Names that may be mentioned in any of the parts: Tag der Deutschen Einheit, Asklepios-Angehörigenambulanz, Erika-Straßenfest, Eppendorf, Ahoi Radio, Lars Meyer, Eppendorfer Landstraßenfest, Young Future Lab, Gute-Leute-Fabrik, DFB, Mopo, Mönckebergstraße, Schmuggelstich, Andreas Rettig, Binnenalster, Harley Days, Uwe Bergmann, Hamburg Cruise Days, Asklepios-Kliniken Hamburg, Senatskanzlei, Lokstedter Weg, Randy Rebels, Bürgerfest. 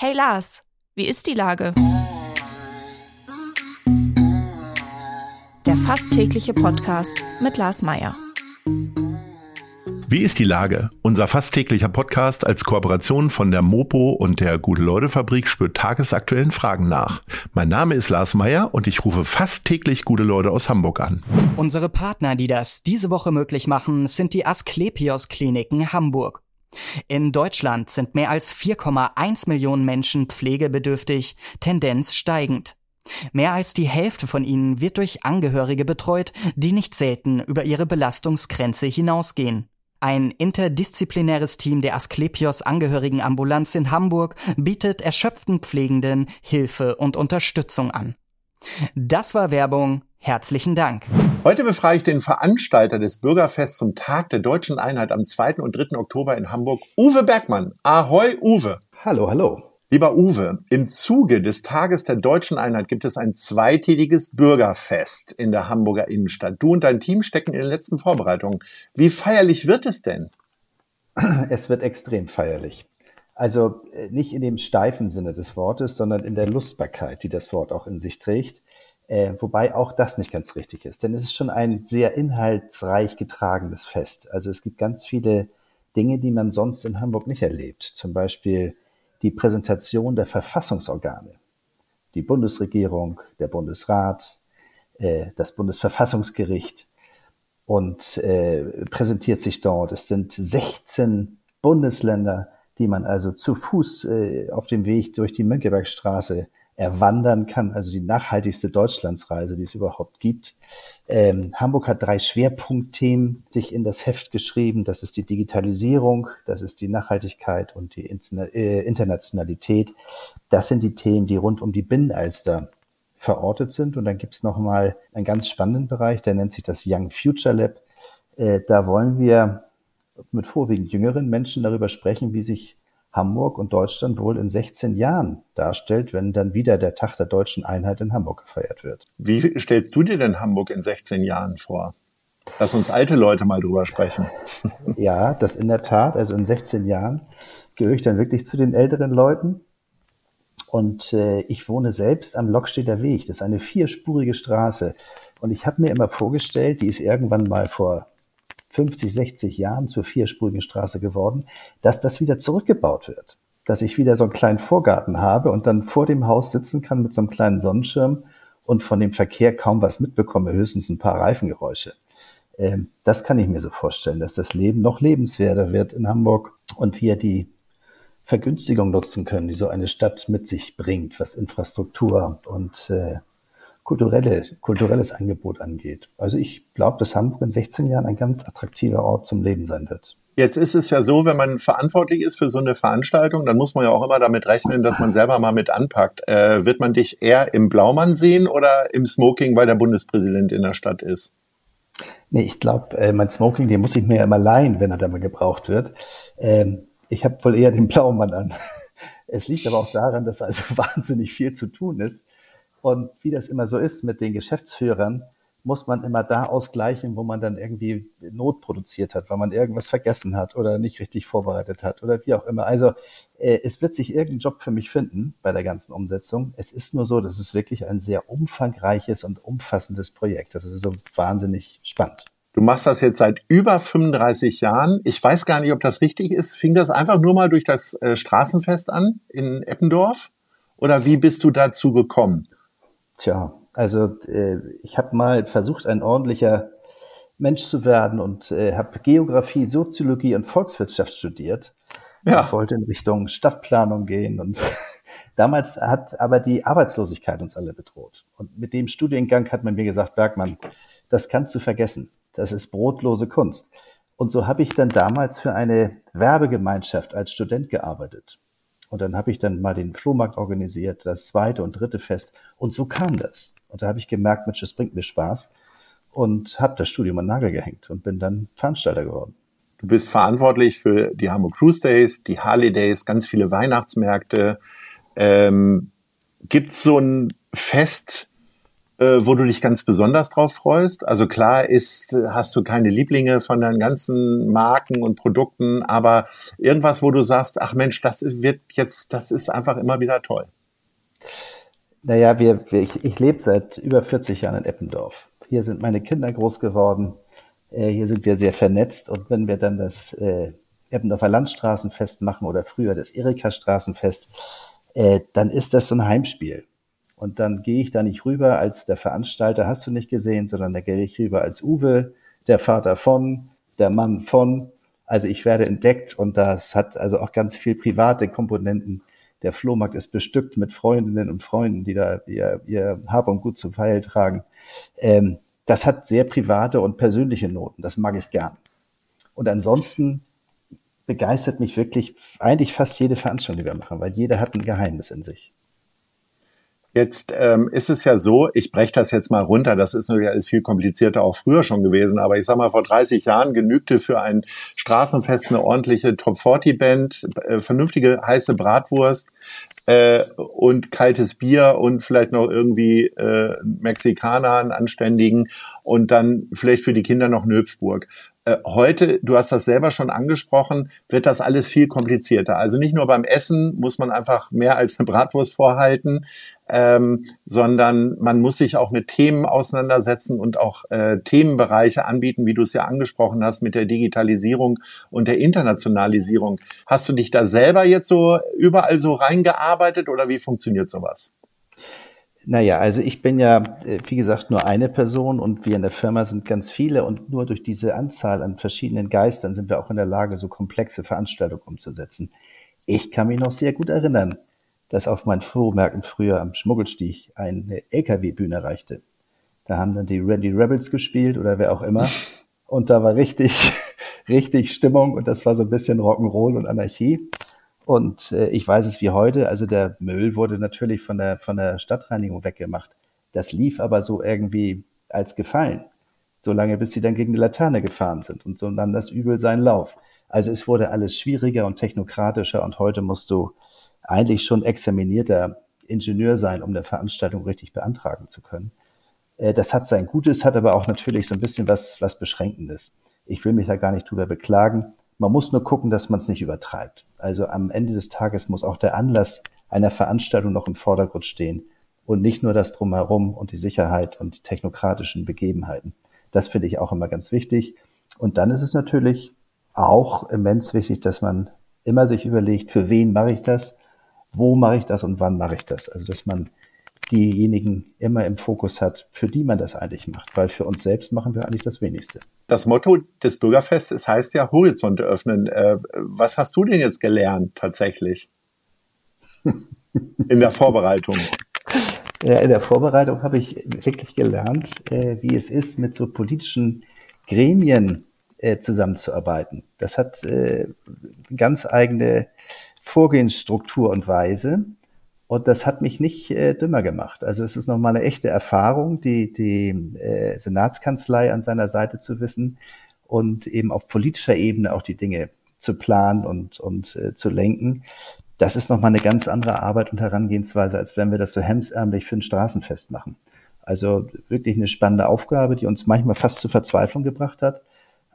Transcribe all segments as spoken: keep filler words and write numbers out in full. Hey Lars, wie ist die Lage? Der fast tägliche Podcast mit Lars Meyer. Wie ist die Lage? Unser fast täglicher Podcast als Kooperation von der Mopo und der Gute-Leute-Fabrik spürt tagesaktuellen Fragen nach. Mein Name ist Lars Meyer und ich rufe fast täglich gute Leute aus Hamburg an. Unsere Partner, die das diese Woche möglich machen, sind die Asklepios-Kliniken Hamburg. In Deutschland sind mehr als vier Komma eins Millionen Menschen pflegebedürftig, Tendenz steigend. Mehr als die Hälfte von ihnen wird durch Angehörige betreut, die nicht selten über ihre Belastungsgrenze hinausgehen. Ein interdisziplinäres Team der Asklepios-Angehörigenambulanz in Hamburg bietet erschöpften Pflegenden Hilfe und Unterstützung an. Das war Werbung. Herzlichen Dank. Heute befrage ich den Veranstalter des Bürgerfests zum Tag der Deutschen Einheit am zweiten und dritten Oktober in Hamburg, Uwe Bergmann. Ahoi, Uwe. Hallo, hallo. Lieber Uwe, im Zuge des Tages der Deutschen Einheit gibt es ein zweitägiges Bürgerfest in der Hamburger Innenstadt. Du und dein Team stecken in den letzten Vorbereitungen. Wie feierlich wird es denn? Es wird extrem feierlich. Also nicht in dem steifen Sinne des Wortes, sondern in der Lustbarkeit, die das Wort auch in sich trägt. Äh, wobei auch das nicht ganz richtig ist, denn es ist schon ein sehr inhaltsreich getragenes Fest. Also es gibt ganz viele Dinge, die man sonst in Hamburg nicht erlebt. Zum Beispiel die Präsentation der Verfassungsorgane, die Bundesregierung, der Bundesrat, äh, das Bundesverfassungsgericht und äh, präsentiert sich dort. Es sind sechzehn Bundesländer, die man also zu Fuß äh, auf dem Weg durch die Mönckebergstraße erwandern kann, also die nachhaltigste Deutschlandsreise, die es überhaupt gibt. Ähm, Hamburg hat drei Schwerpunktthemen sich in das Heft geschrieben. Das ist die Digitalisierung, das ist die Nachhaltigkeit und die Interna- äh, Internationalität. Das sind die Themen, die rund um die Binnenalster verortet sind. Und dann gibt es nochmal einen ganz spannenden Bereich, der nennt sich das Young Future Lab. Äh, da wollen wir mit vorwiegend jüngeren Menschen darüber sprechen, wie sich Hamburg und Deutschland wohl in sechzehn Jahren darstellt, wenn dann wieder der Tag der Deutschen Einheit in Hamburg gefeiert wird. Wie stellst du dir denn Hamburg in sechzehn Jahren vor? Lass uns alte Leute mal drüber sprechen. Ja, das in der Tat. Also in sechzehn Jahren gehöre ich dann wirklich zu den älteren Leuten. Und äh, ich wohne selbst am Lokstedter Weg. Das ist eine vierspurige Straße. Und ich habe mir immer vorgestellt, die ist irgendwann mal vor fünfzig, sechzig Jahren zur vierspurigen Straße geworden, dass das wieder zurückgebaut wird. Dass ich wieder so einen kleinen Vorgarten habe und dann vor dem Haus sitzen kann mit so einem kleinen Sonnenschirm und von dem Verkehr kaum was mitbekomme, höchstens ein paar Reifengeräusche. Ähm, das kann ich mir so vorstellen, dass das Leben noch lebenswerter wird in Hamburg und wir die Vergünstigung nutzen können, die so eine Stadt mit sich bringt, was Infrastruktur und äh, Kulturelle, kulturelles Angebot angeht. Also ich glaube, dass Hamburg in sechzehn Jahren ein ganz attraktiver Ort zum Leben sein wird. Jetzt ist es ja so, wenn man verantwortlich ist für so eine Veranstaltung, dann muss man ja auch immer damit rechnen, dass man selber mal mit anpackt. Äh, wird man dich eher im Blaumann sehen oder im Smoking, weil der Bundespräsident in der Stadt ist? Nee, ich glaube, mein Smoking, den muss ich mir ja immer leihen, wenn er da mal gebraucht wird. Ähm, ich habe wohl eher den Blaumann an. Es liegt aber auch daran, dass also wahnsinnig viel zu tun ist. Und wie das immer so ist mit den Geschäftsführern, muss man immer da ausgleichen, wo man dann irgendwie Not produziert hat, weil man irgendwas vergessen hat oder nicht richtig vorbereitet hat oder wie auch immer. Also äh, es wird sich irgendein Job für mich finden bei der ganzen Umsetzung. Es ist nur so, dass es wirklich ein sehr umfangreiches und umfassendes Projekt ist. Das ist so wahnsinnig spannend. Du machst das jetzt seit über fünfunddreißig Jahren. Ich weiß gar nicht, ob das richtig ist. Fing das einfach nur mal durch das äh, Straßenfest an in Eppendorf? Oder wie bist du dazu gekommen? Tja, also äh, ich habe mal versucht, ein ordentlicher Mensch zu werden und äh, habe Geografie, Soziologie und Volkswirtschaft studiert. Ja. Ich wollte in Richtung Stadtplanung gehen und damals hat aber die Arbeitslosigkeit uns alle bedroht. Und mit dem Studiengang hat man mir gesagt, Bergmann, das kannst du vergessen. Das ist brotlose Kunst. Und so habe ich dann damals für eine Werbegemeinschaft als Student gearbeitet. Und dann habe ich dann mal den Flohmarkt organisiert, das zweite und dritte Fest. Und so kam das. Und da habe ich gemerkt, Mensch, das bringt mir Spaß. Und habe das Studium an den Nagel gehängt und bin dann Veranstalter geworden. Du bist verantwortlich für die Hamburg Cruise Days, die Harley Days, ganz viele Weihnachtsmärkte. Ähm, gibt's so ein Fest, äh, wo du dich ganz besonders drauf freust? Also klar ist, hast du keine Lieblinge von deinen ganzen Marken und Produkten, aber irgendwas, wo du sagst, ach Mensch, das wird jetzt, das ist einfach immer wieder toll. Naja, wir, wir, ich, ich lebe seit über vierzig Jahren in Eppendorf. Hier sind meine Kinder groß geworden. Äh, hier sind wir sehr vernetzt. Und wenn wir dann das äh, Eppendorfer Landstraßenfest machen oder früher das Erika-Straßenfest, äh, dann ist das so ein Heimspiel. Und dann gehe ich da nicht rüber als der Veranstalter, hast du nicht gesehen, sondern da gehe ich rüber als Uwe, der Vater von, der Mann von. Also ich werde entdeckt und das hat also auch ganz viel private Komponenten. Der Flohmarkt ist bestückt mit Freundinnen und Freunden, die da ihr, ihr Hab und Gut zu Feil tragen. Ähm, das hat sehr private und persönliche Noten. Das mag ich gern. Und ansonsten begeistert mich wirklich eigentlich fast jede Veranstaltung, die wir machen, weil jeder hat ein Geheimnis in sich. Jetzt ähm, ist es ja so, ich breche das jetzt mal runter, das ist natürlich alles viel komplizierter auch früher schon gewesen, aber ich sag mal, vor dreißig Jahren genügte für ein Straßenfest eine ordentliche Top vierzig Band, äh, vernünftige heiße Bratwurst äh, und kaltes Bier und vielleicht noch irgendwie äh, Mexikaner, einen anständigen und dann vielleicht für die Kinder noch Nöbsburg. Heute, du hast das selber schon angesprochen, wird das alles viel komplizierter. Also nicht nur beim Essen muss man einfach mehr als eine Bratwurst vorhalten, ähm, sondern man muss sich auch mit Themen auseinandersetzen und auch äh, Themenbereiche anbieten, wie du es ja angesprochen hast, mit der Digitalisierung und der Internationalisierung. Hast du dich da selber jetzt so überall so reingearbeitet oder wie funktioniert sowas? Naja, also ich bin ja, wie gesagt, nur eine Person und wir in der Firma sind ganz viele und nur durch diese Anzahl an verschiedenen Geistern sind wir auch in der Lage, so komplexe Veranstaltungen umzusetzen. Ich kann mich noch sehr gut erinnern, dass auf meinen Flohmärkten früher am Schmuggelstich eine L K W-Bühne reichte. Da haben dann die Randy Rebels gespielt oder wer auch immer und da war richtig, richtig Stimmung und das war so ein bisschen Rock'n'Roll und Anarchie. Und äh, ich weiß es wie heute, also der Müll wurde natürlich von der von der Stadtreinigung weggemacht. Das lief aber so irgendwie als Gefallen, solange bis sie dann gegen die Laterne gefahren sind. Und so nahm das Übel seinen Lauf. Also es wurde alles schwieriger und technokratischer und heute musst du eigentlich schon examinierter Ingenieur sein, um eine Veranstaltung richtig beantragen zu können. Äh, das hat sein Gutes, hat aber auch natürlich so ein bisschen was, was Beschränkendes. Ich will mich da gar nicht drüber beklagen. Man muss nur gucken, dass man es nicht übertreibt. Also am Ende des Tages muss auch der Anlass einer Veranstaltung noch im Vordergrund stehen und nicht nur das Drumherum und die Sicherheit und die technokratischen Begebenheiten. Das finde ich auch immer ganz wichtig. Und dann ist es natürlich auch immens wichtig, dass man immer sich überlegt, für wen mache ich das, wo mache ich das und wann mache ich das. Also dass man diejenigen immer im Fokus hat, für die man das eigentlich macht. Weil für uns selbst machen wir eigentlich das Wenigste. Das Motto des Bürgerfests, es heißt ja Horizonte öffnen. Was hast du denn jetzt gelernt tatsächlich in der Vorbereitung? Ja, in der Vorbereitung habe ich wirklich gelernt, wie es ist, mit so politischen Gremien zusammenzuarbeiten. Das hat eine ganz eigene Vorgehensstruktur und Weise. Und das hat mich nicht äh, dümmer gemacht. Also es ist nochmal eine echte Erfahrung, die, die äh, Senatskanzlei an seiner Seite zu wissen und eben auf politischer Ebene auch die Dinge zu planen und, und äh, zu lenken. Das ist nochmal eine ganz andere Arbeit und Herangehensweise, als wenn wir das so hemsärmlich für ein Straßenfest machen. Also wirklich eine spannende Aufgabe, die uns manchmal fast zur Verzweiflung gebracht hat,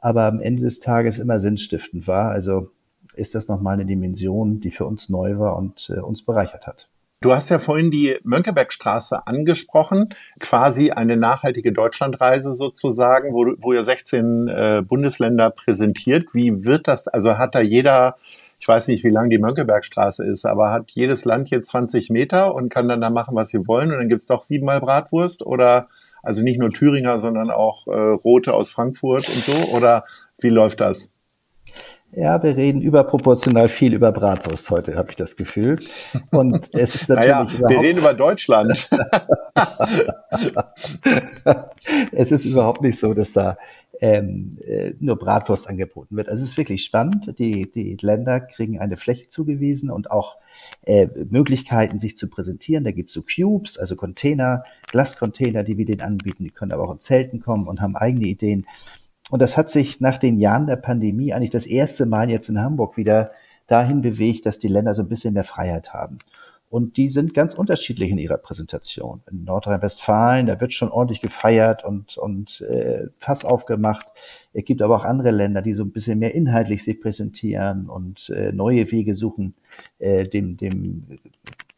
aber am Ende des Tages immer sinnstiftend war. Also ist das nochmal eine Dimension, die für uns neu war und äh, uns bereichert hat. Du hast ja vorhin die Mönckebergstraße angesprochen, quasi eine nachhaltige Deutschlandreise sozusagen, wo, wo ja sechzehn äh, Bundesländer präsentiert. Wie wird das, also hat da jeder, ich weiß nicht, wie lang die Mönckebergstraße ist, aber hat jedes Land jetzt zwanzig Meter und kann dann da machen, was sie wollen und dann gibt's doch siebenmal Bratwurst oder, also nicht nur Thüringer, sondern auch äh, Rote aus Frankfurt und so oder wie läuft das? Ja, wir reden überproportional viel über Bratwurst heute, habe ich das Gefühl. Und es ist natürlich naja, wir reden über Deutschland. Es ist überhaupt nicht so, dass da ähm, nur Bratwurst angeboten wird. Also es ist wirklich spannend. Die, die Länder kriegen eine Fläche zugewiesen und auch äh, Möglichkeiten, sich zu präsentieren. Da gibt es so Cubes, also Container, Glascontainer, die wir denen anbieten. Die können aber auch in Zelten kommen und haben eigene Ideen. Und das hat sich nach den Jahren der Pandemie eigentlich das erste Mal jetzt in Hamburg wieder dahin bewegt, dass die Länder so ein bisschen mehr Freiheit haben. Und die sind ganz unterschiedlich in ihrer Präsentation. In Nordrhein-Westfalen, da wird schon ordentlich gefeiert und und äh, Fass aufgemacht. Es gibt aber auch andere Länder, die so ein bisschen mehr inhaltlich sich präsentieren und äh, neue Wege suchen, äh, dem dem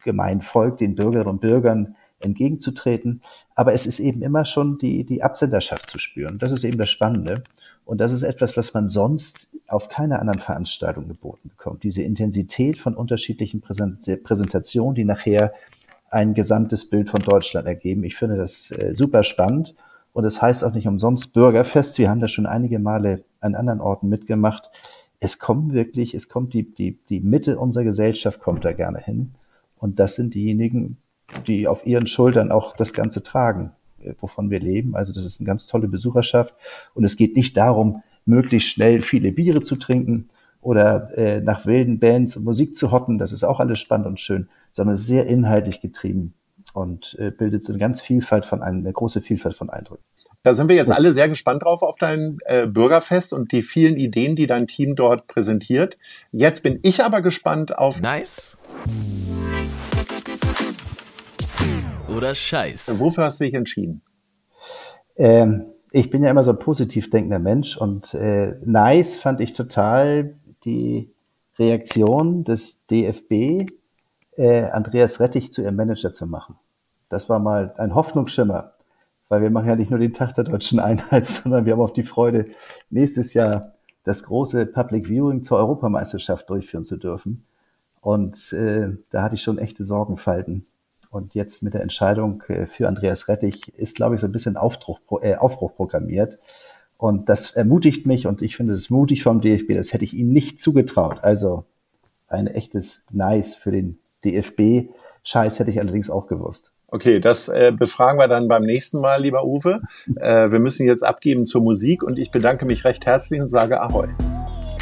Gemeinvolk, den Bürgerinnen und Bürgern entgegenzutreten. Aber es ist eben immer schon die die Absenderschaft zu spüren. Das ist eben das Spannende. Und das ist etwas, was man sonst auf keiner anderen Veranstaltung geboten bekommt. Diese Intensität von unterschiedlichen Präsentationen, die nachher ein gesamtes Bild von Deutschland ergeben. Ich finde das äh, super spannend. Und das heißt auch nicht umsonst Bürgerfest. Wir haben das schon einige Male an anderen Orten mitgemacht. Es kommen wirklich, es kommt die, die, die Mitte unserer Gesellschaft kommt da gerne hin. Und das sind diejenigen, die auf ihren Schultern auch das Ganze tragen, wovon wir leben. Also das ist eine ganz tolle Besucherschaft. Und es geht nicht darum, möglichst schnell viele Biere zu trinken oder äh, nach wilden Bands und Musik zu hocken. Das ist auch alles spannend und schön, sondern es ist sehr inhaltlich getrieben und äh, bildet so eine ganz Vielfalt von einem, eine große Vielfalt von Eindrücken. Da sind wir jetzt alle sehr gespannt drauf auf dein äh, Bürgerfest und die vielen Ideen, die dein Team dort präsentiert. Jetzt bin ich aber gespannt auf... Nice. Oder Scheiß. Wofür hast du dich entschieden? Ähm, ich bin ja immer so ein positiv denkender Mensch und äh, nice fand ich total die Reaktion des D F B, äh, Andreas Rettig zu ihrem Manager zu machen. Das war mal ein Hoffnungsschimmer, weil wir machen ja nicht nur den Tag der Deutschen Einheit, sondern wir haben auch die Freude, nächstes Jahr das große Public Viewing zur Europameisterschaft durchführen zu dürfen. Und äh, da hatte ich schon echte Sorgenfalten. Und jetzt mit der Entscheidung für Andreas Rettig ist, glaube ich, so ein bisschen Aufbruch, äh, Aufbruch programmiert. Und das ermutigt mich und ich finde das mutig vom D F B. Das hätte ich ihm nicht zugetraut. Also ein echtes Nice für den D F B. Scheiß hätte ich allerdings auch gewusst. Okay, das äh, befragen wir dann beim nächsten Mal, lieber Uwe. Äh, wir müssen jetzt abgeben zur Musik und ich bedanke mich recht herzlich und sage Ahoi.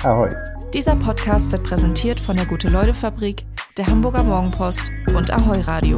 Ahoi. Dieser Podcast wird präsentiert von der Gute-Leute-Fabrik, der Hamburger Morgenpost und Ahoi Radio.